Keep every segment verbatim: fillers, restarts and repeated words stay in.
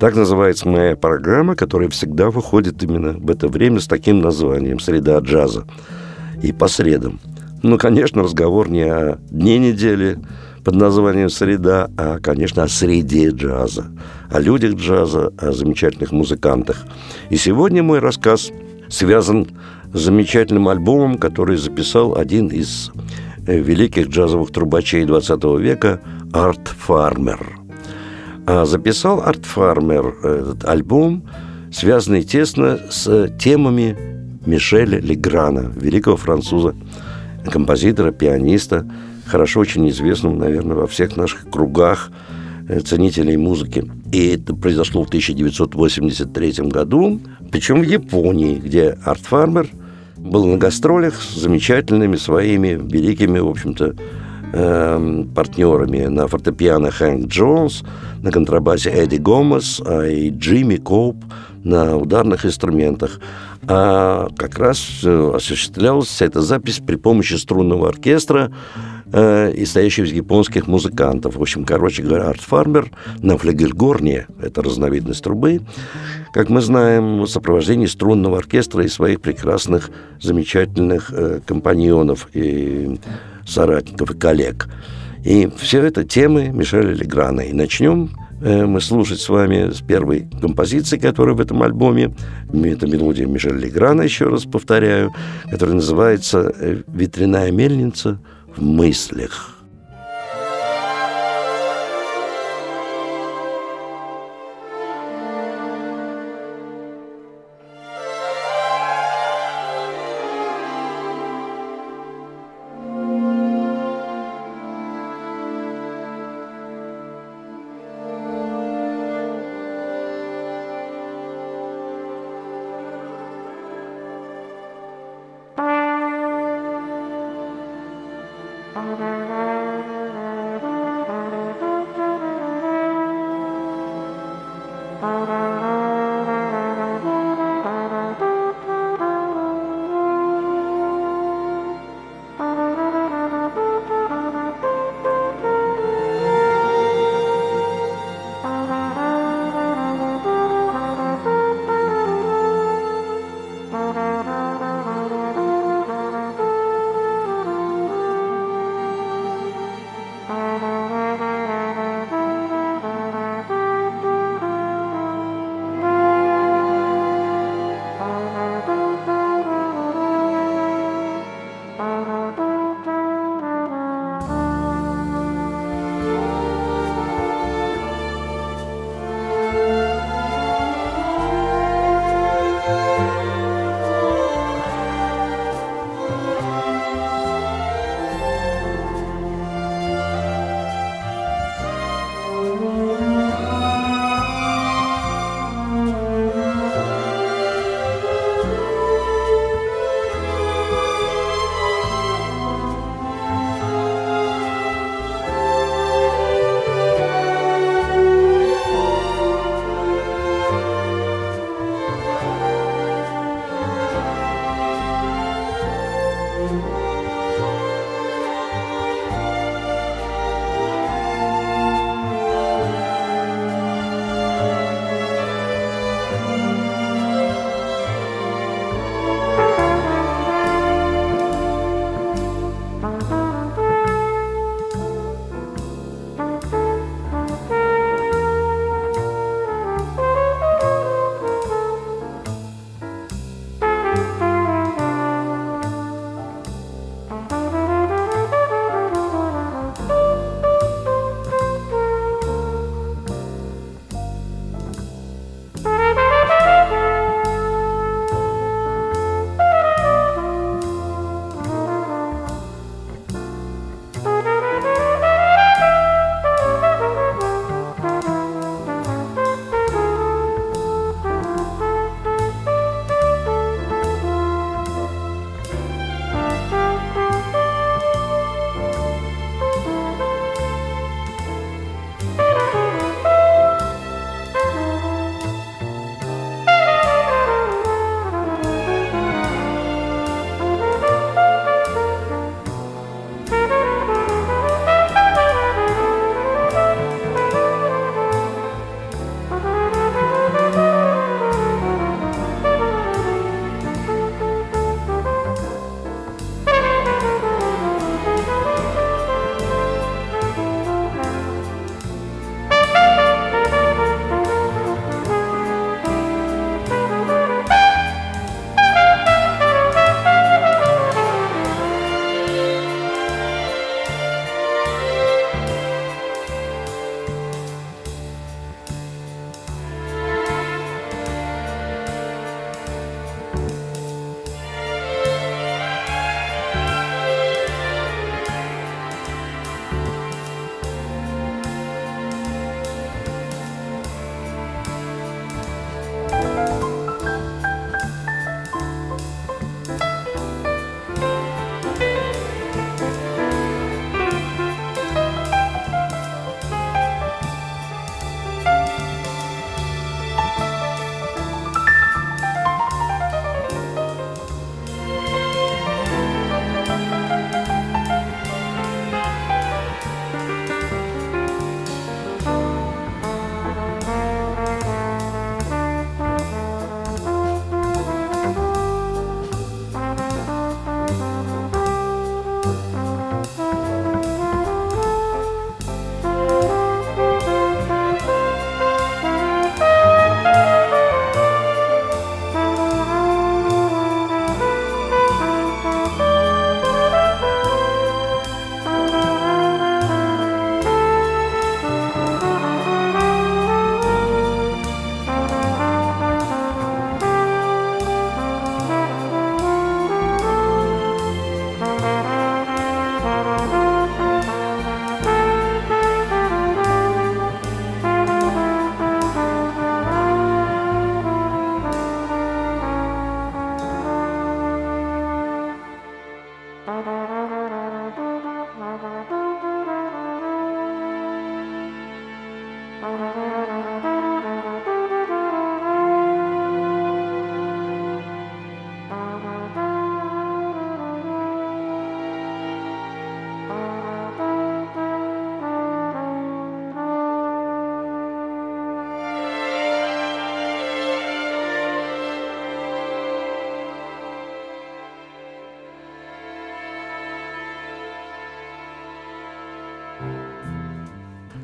Так называется моя программа, которая всегда выходит именно в это время с таким названием «Среда джаза». И по средам. Ну, конечно, разговор не о дне недели под названием «Среда», а, конечно, о среде джаза, о людях джаза, о замечательных музыкантах. И сегодня мой рассказ связан с замечательным альбомом, который записал один из великих джазовых трубачей двадцатого века «Арт Фармер». А записал Art Farmer этот альбом, связанный тесно с темами Мишеля Леграна, великого француза, композитора, пианиста, хорошо очень известного, наверное, во всех наших кругах ценителей музыки. И это произошло в тысяча девятьсот восемьдесят третьем году, причем в Японии, где Art Farmer был на гастролях с замечательными своими великими, в общем-то, партнерами. На фортепиано Хэнк Джонс, на контрабасе Эдди Гомес и Джимми Коуп на ударных инструментах. А как раз осуществлялась вся эта запись при помощи струнного оркестра, э, состоящего из японских музыкантов. В общем, короче говоря, Art Farmer на флегельгорне, это разновидность трубы, как мы знаем, в сопровождении струнного оркестра и своих прекрасных, замечательных э, компаньонов и соратников и коллег. И все это темы Мишеля Леграна. И начнем э, мы слушать с вами с первой композиции, которая в этом альбоме. Это мелодия Мишеля Леграна, еще раз повторяю, которая называется «Ветряная мельница в мыслях».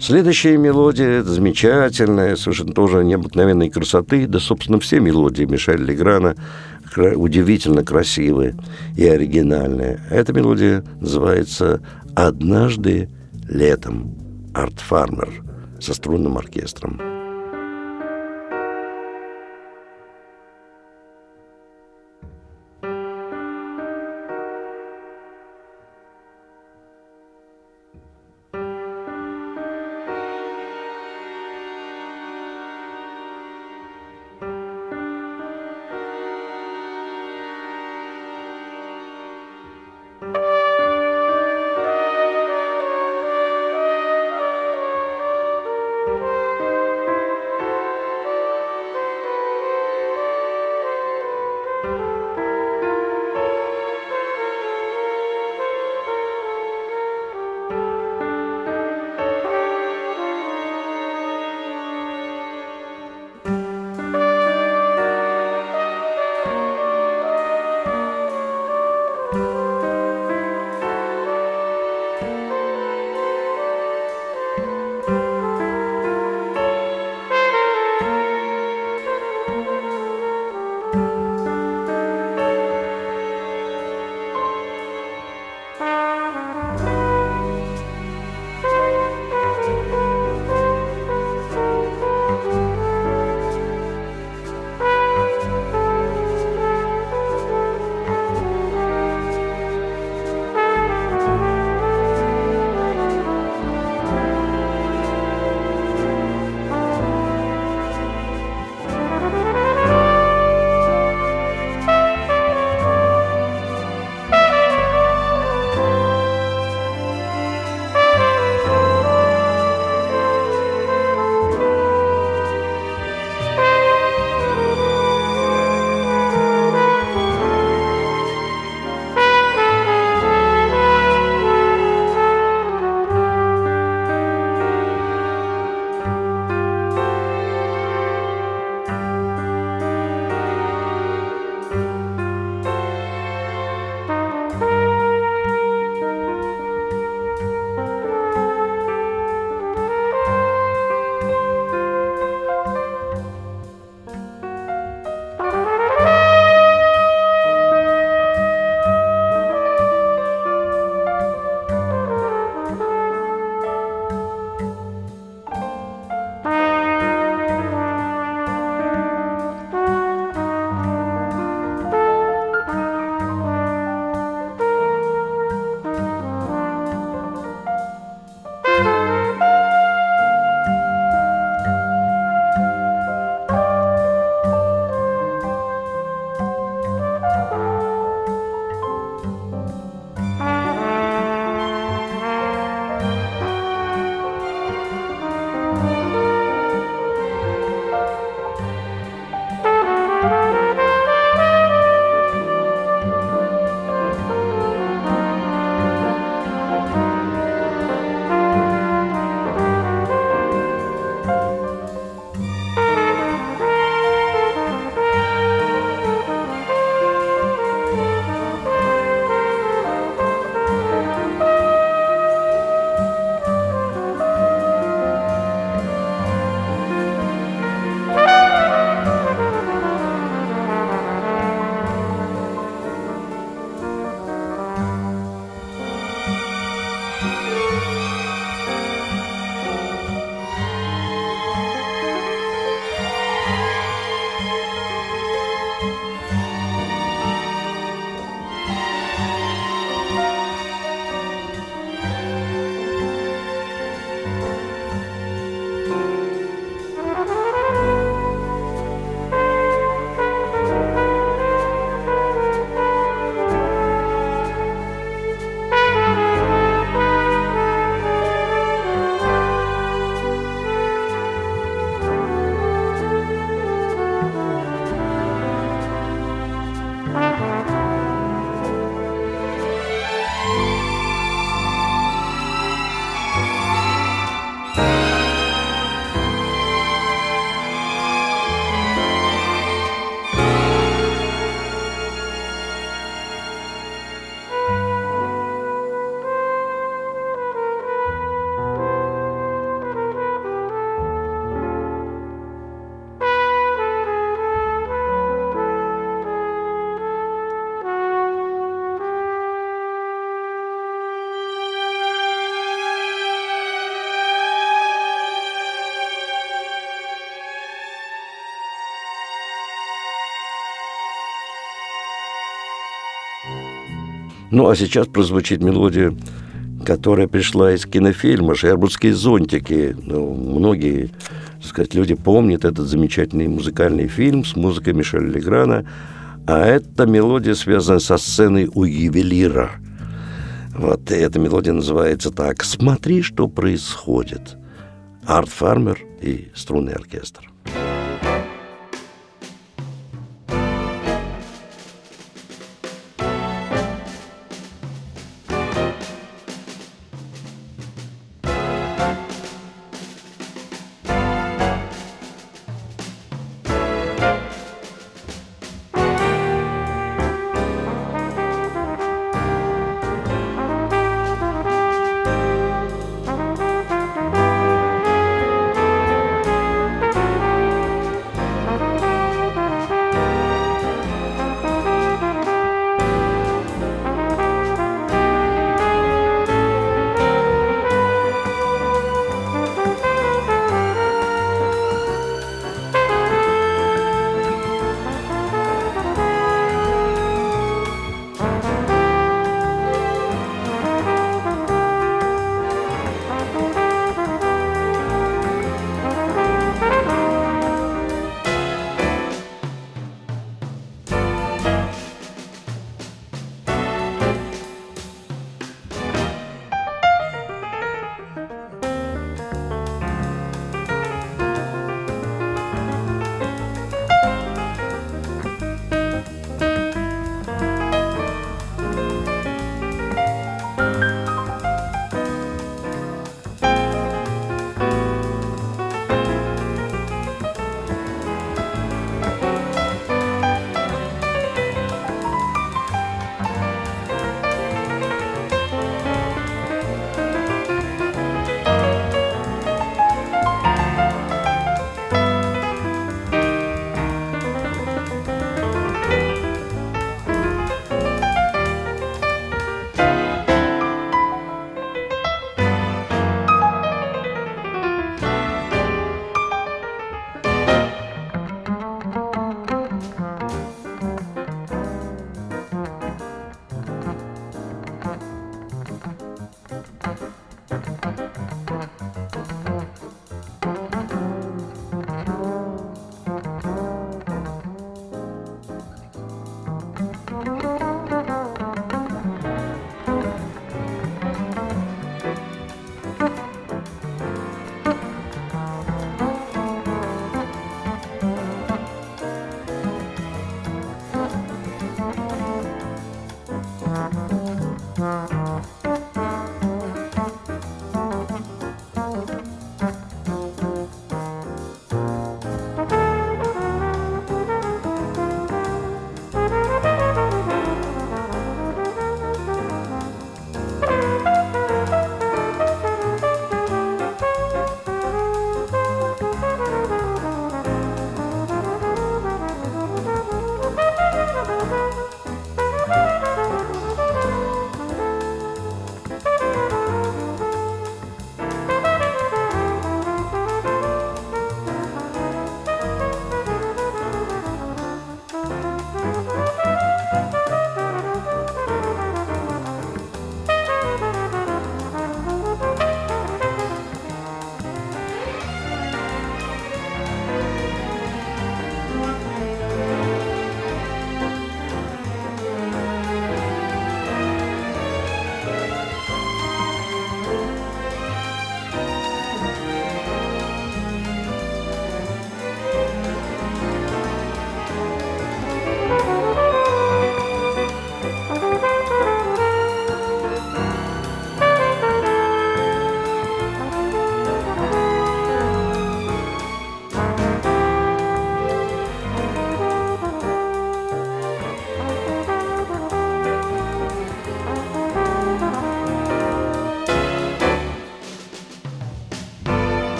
Следующая мелодия замечательная, совершенно тоже необыкновенной красоты. Да, собственно, все мелодии Мишеля Леграна удивительно красивые и оригинальные. Эта мелодия называется «Однажды летом». Art Farmer со струнным оркестром. Ну, а сейчас прозвучит мелодия, которая пришла из кинофильма «Шербурские зонтики». Ну, многие, так сказать, люди помнят этот замечательный музыкальный фильм с музыкой Мишеля Леграна. А эта мелодия связана со сценой у ювелира. Вот, и эта мелодия называется так: «Смотри, что происходит». Арт Фармер и струнный оркестр.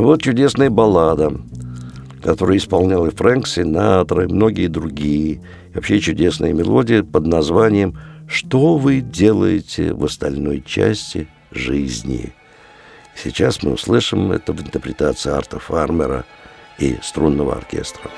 Вот чудесная баллада, которые исполнял и Фрэнк Синатра, и многие другие. Вообще чудесная мелодия под названием «Что вы делаете в остальной части жизни?». Сейчас мы услышим это в интерпретации Арта Фармера и струнного оркестра.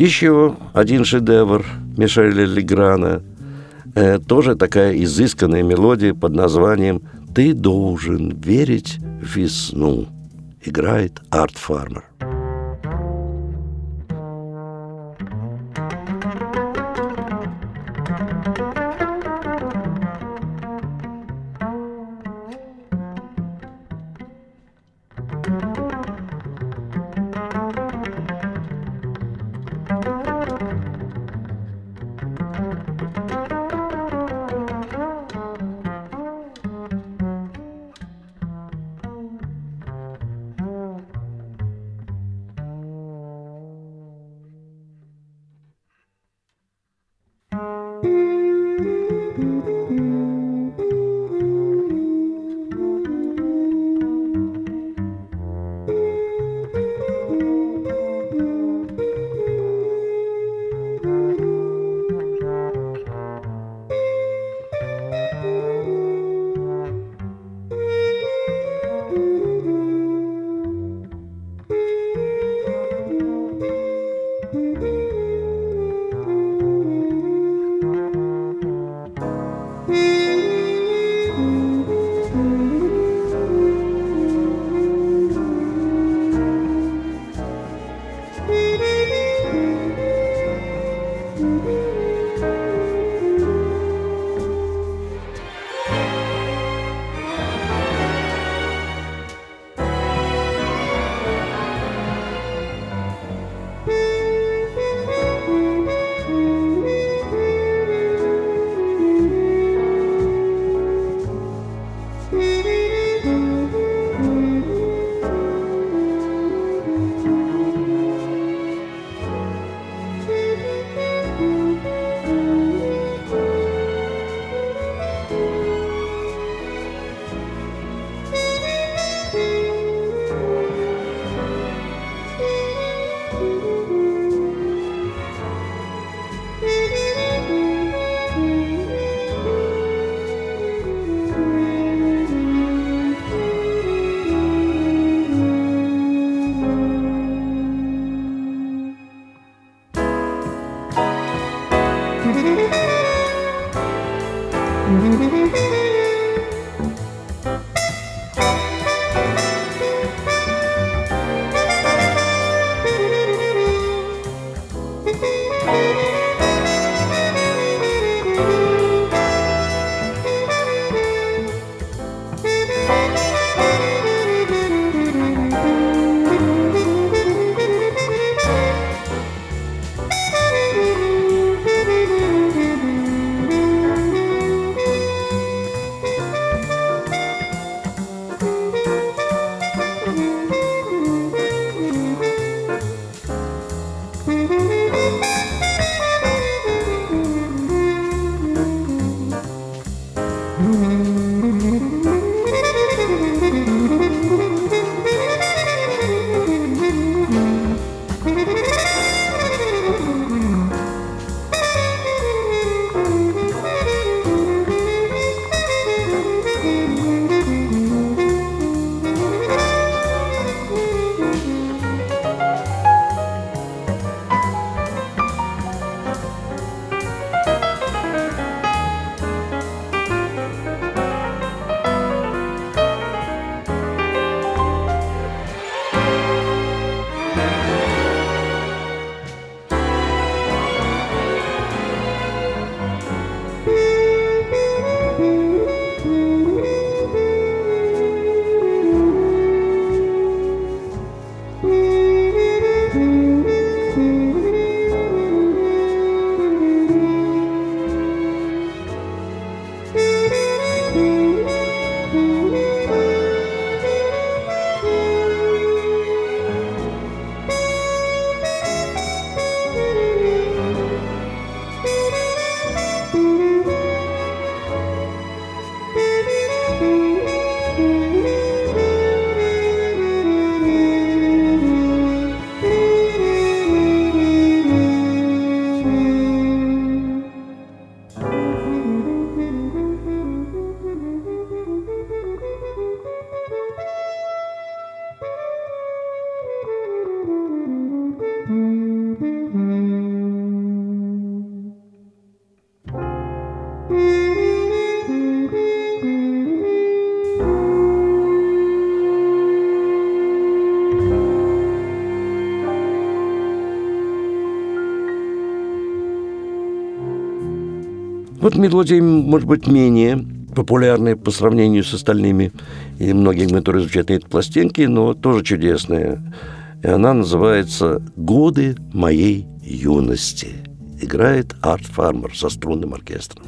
Еще один шедевр Мишеля Леграна, э, тоже такая изысканная мелодия под названием «Ты должен верить в весну», играет Art Farmer. Вот мелодии, может быть, менее популярные по сравнению с остальными и многими, которые звучат на этой пластинке, но тоже чудесная. И она называется «Годы моей юности». Играет Art Farmer со струнным оркестром.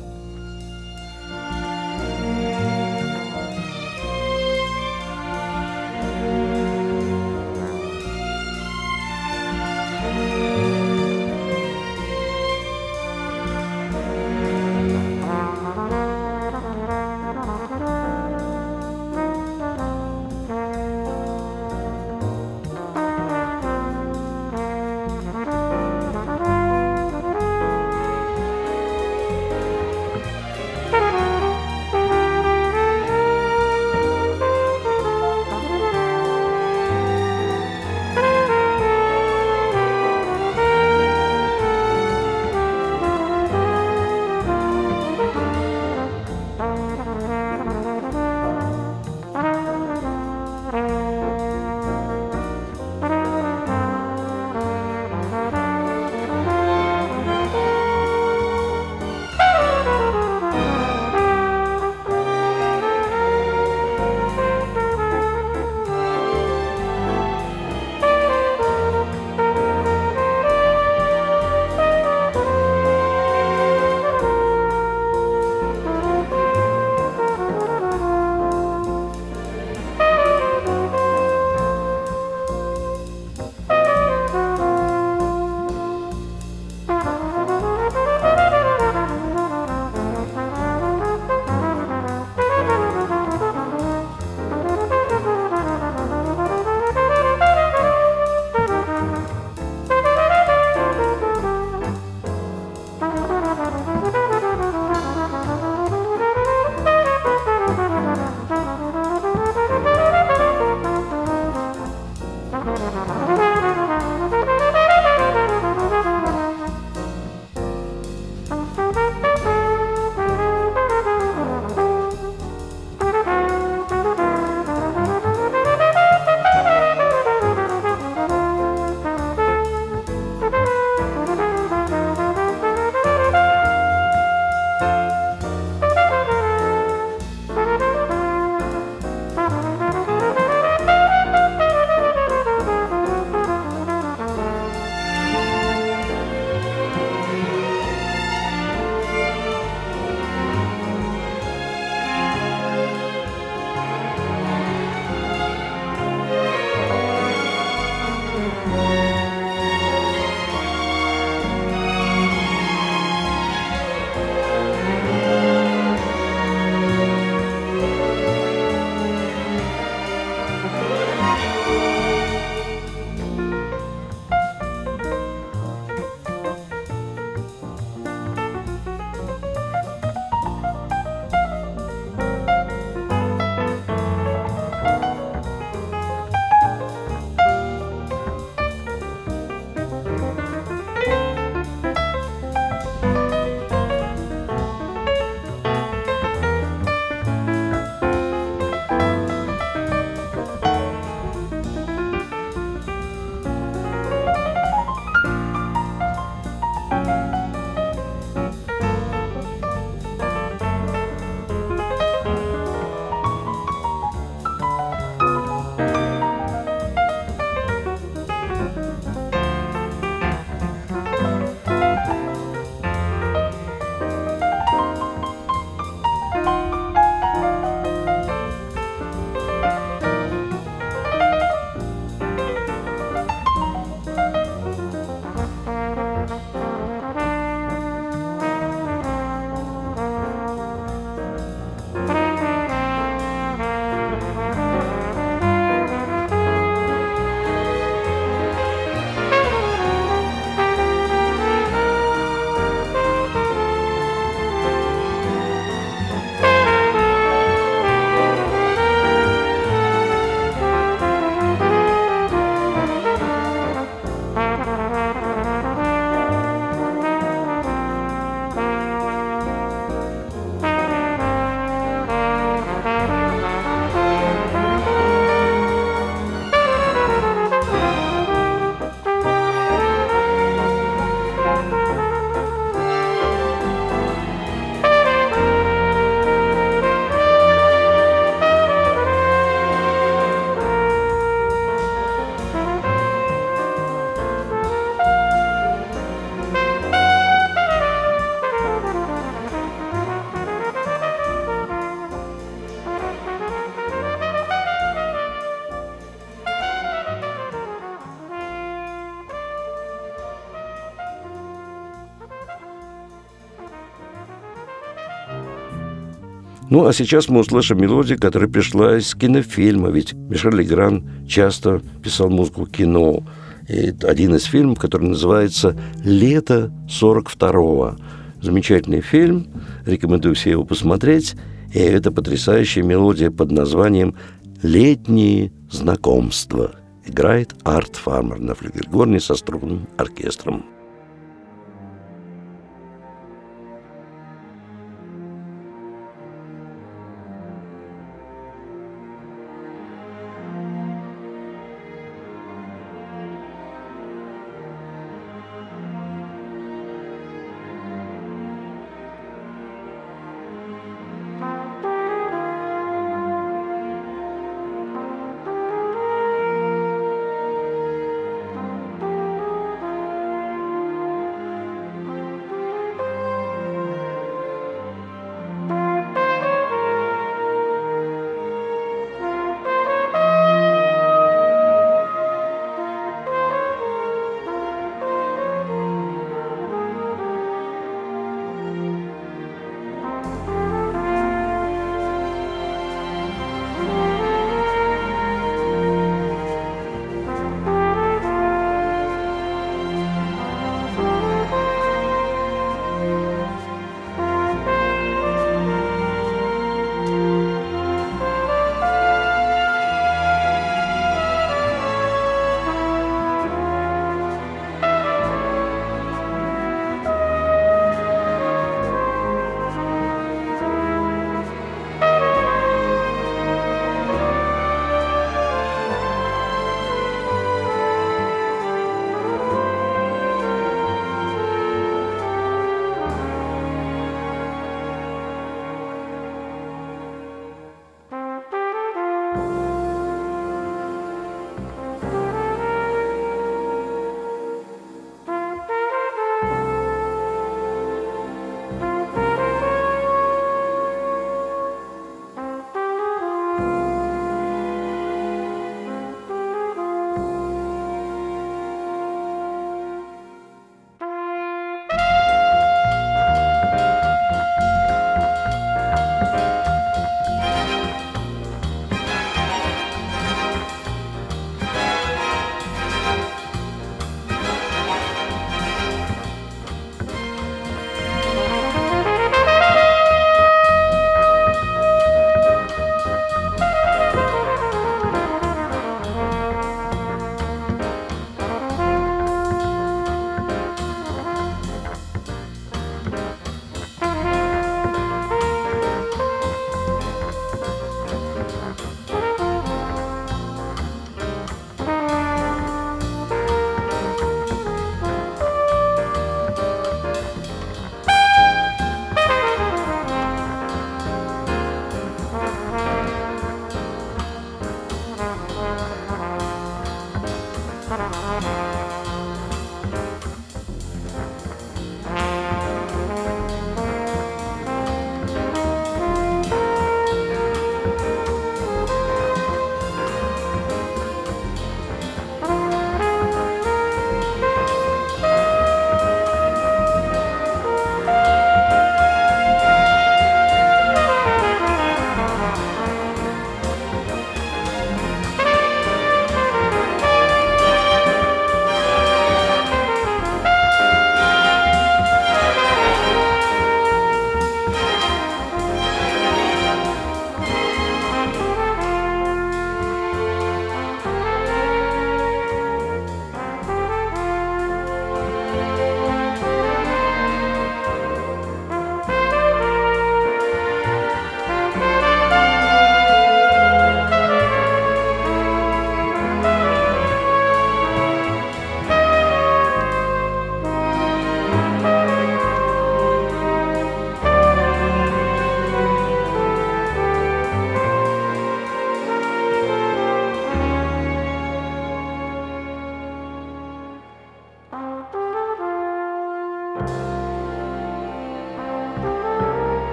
Ну, а сейчас мы услышим мелодию, которая пришла из кинофильма, ведь Мишель Легран часто писал музыку к кино. И один из фильмов, который называется «Лето сорок второго». Замечательный фильм, рекомендую всем его посмотреть. И это потрясающая мелодия под названием «Летние знакомства». Играет Арт Фармер на флюгельгорне со струнным оркестром.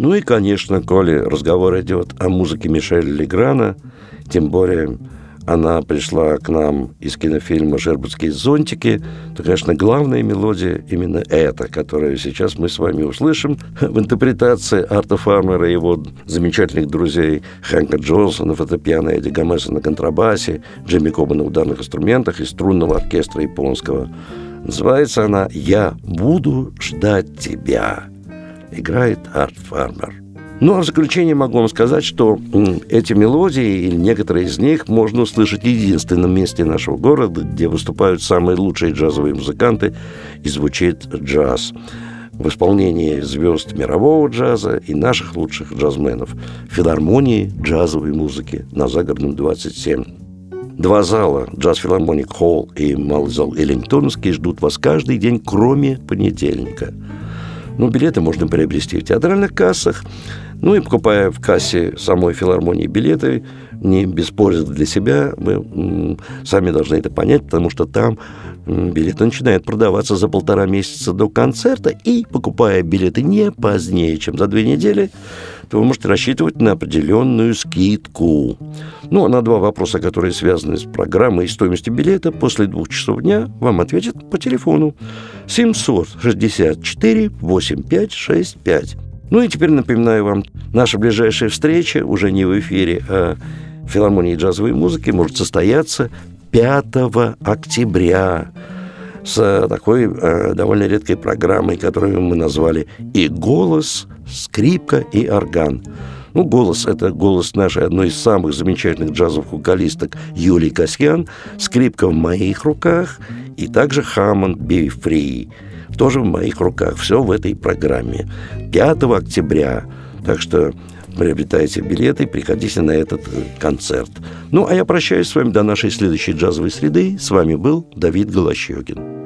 Ну и, конечно, коли разговор идет о музыке Мишеля Леграна, тем более она пришла к нам из кинофильма «Шербурские зонтики», то, конечно, главная мелодия именно эта, которую сейчас мы с вами услышим в интерпретации Арта Фармера и его замечательных друзей Хэнка Джонса на фортепиано, Эдди Гомеса на контрабасе, Джимми Кобба на ударных инструментах и струнного оркестра японского. Называется она «Я буду ждать тебя». Играет Арт Фармер. Ну, а в заключение могу вам сказать, что эти мелодии, или некоторые из них, можно услышать в единственном месте нашего города, где выступают самые лучшие джазовые музыканты, и звучит джаз в исполнении звезд мирового джаза и наших лучших джазменов в филармонии джазовой музыки на Загородном двадцать семь. Два зала, Джаз Филармоник Холл и малый зал Эллингтонский, ждут вас каждый день, кроме понедельника. Но билеты можно приобрести в театральных кассах. Ну и покупая в кассе самой филармонии билеты, не без пользы для себя, вы сами должны это понять, потому что там билеты начинают продаваться за полтора месяца до концерта, и покупая билеты не позднее, чем за две недели, то вы можете рассчитывать на определенную скидку. Ну, а на два вопроса, которые связаны с программой и стоимостью билета, после двух часов дня вам ответят по телефону семь шесть четыре восемь пять шесть пять. Ну и теперь напоминаю вам, наша ближайшая встреча, уже не в эфире, а в филармонии джазовой музыки, может состояться пятого октября с такой э, довольно редкой программой, которую мы назвали «И голос, скрипка и орган». Ну, голос – это голос нашей одной из самых замечательных джазовых вокалисток Юлии Касьян, скрипка в моих руках и также «Hammond Be Free». Тоже в моих руках. Все в этой программе. пятого октября. Так что приобретайте билеты, приходите на этот концерт. Ну, а я прощаюсь с вами до нашей следующей джазовой среды. С вами был Давид Голощёкин.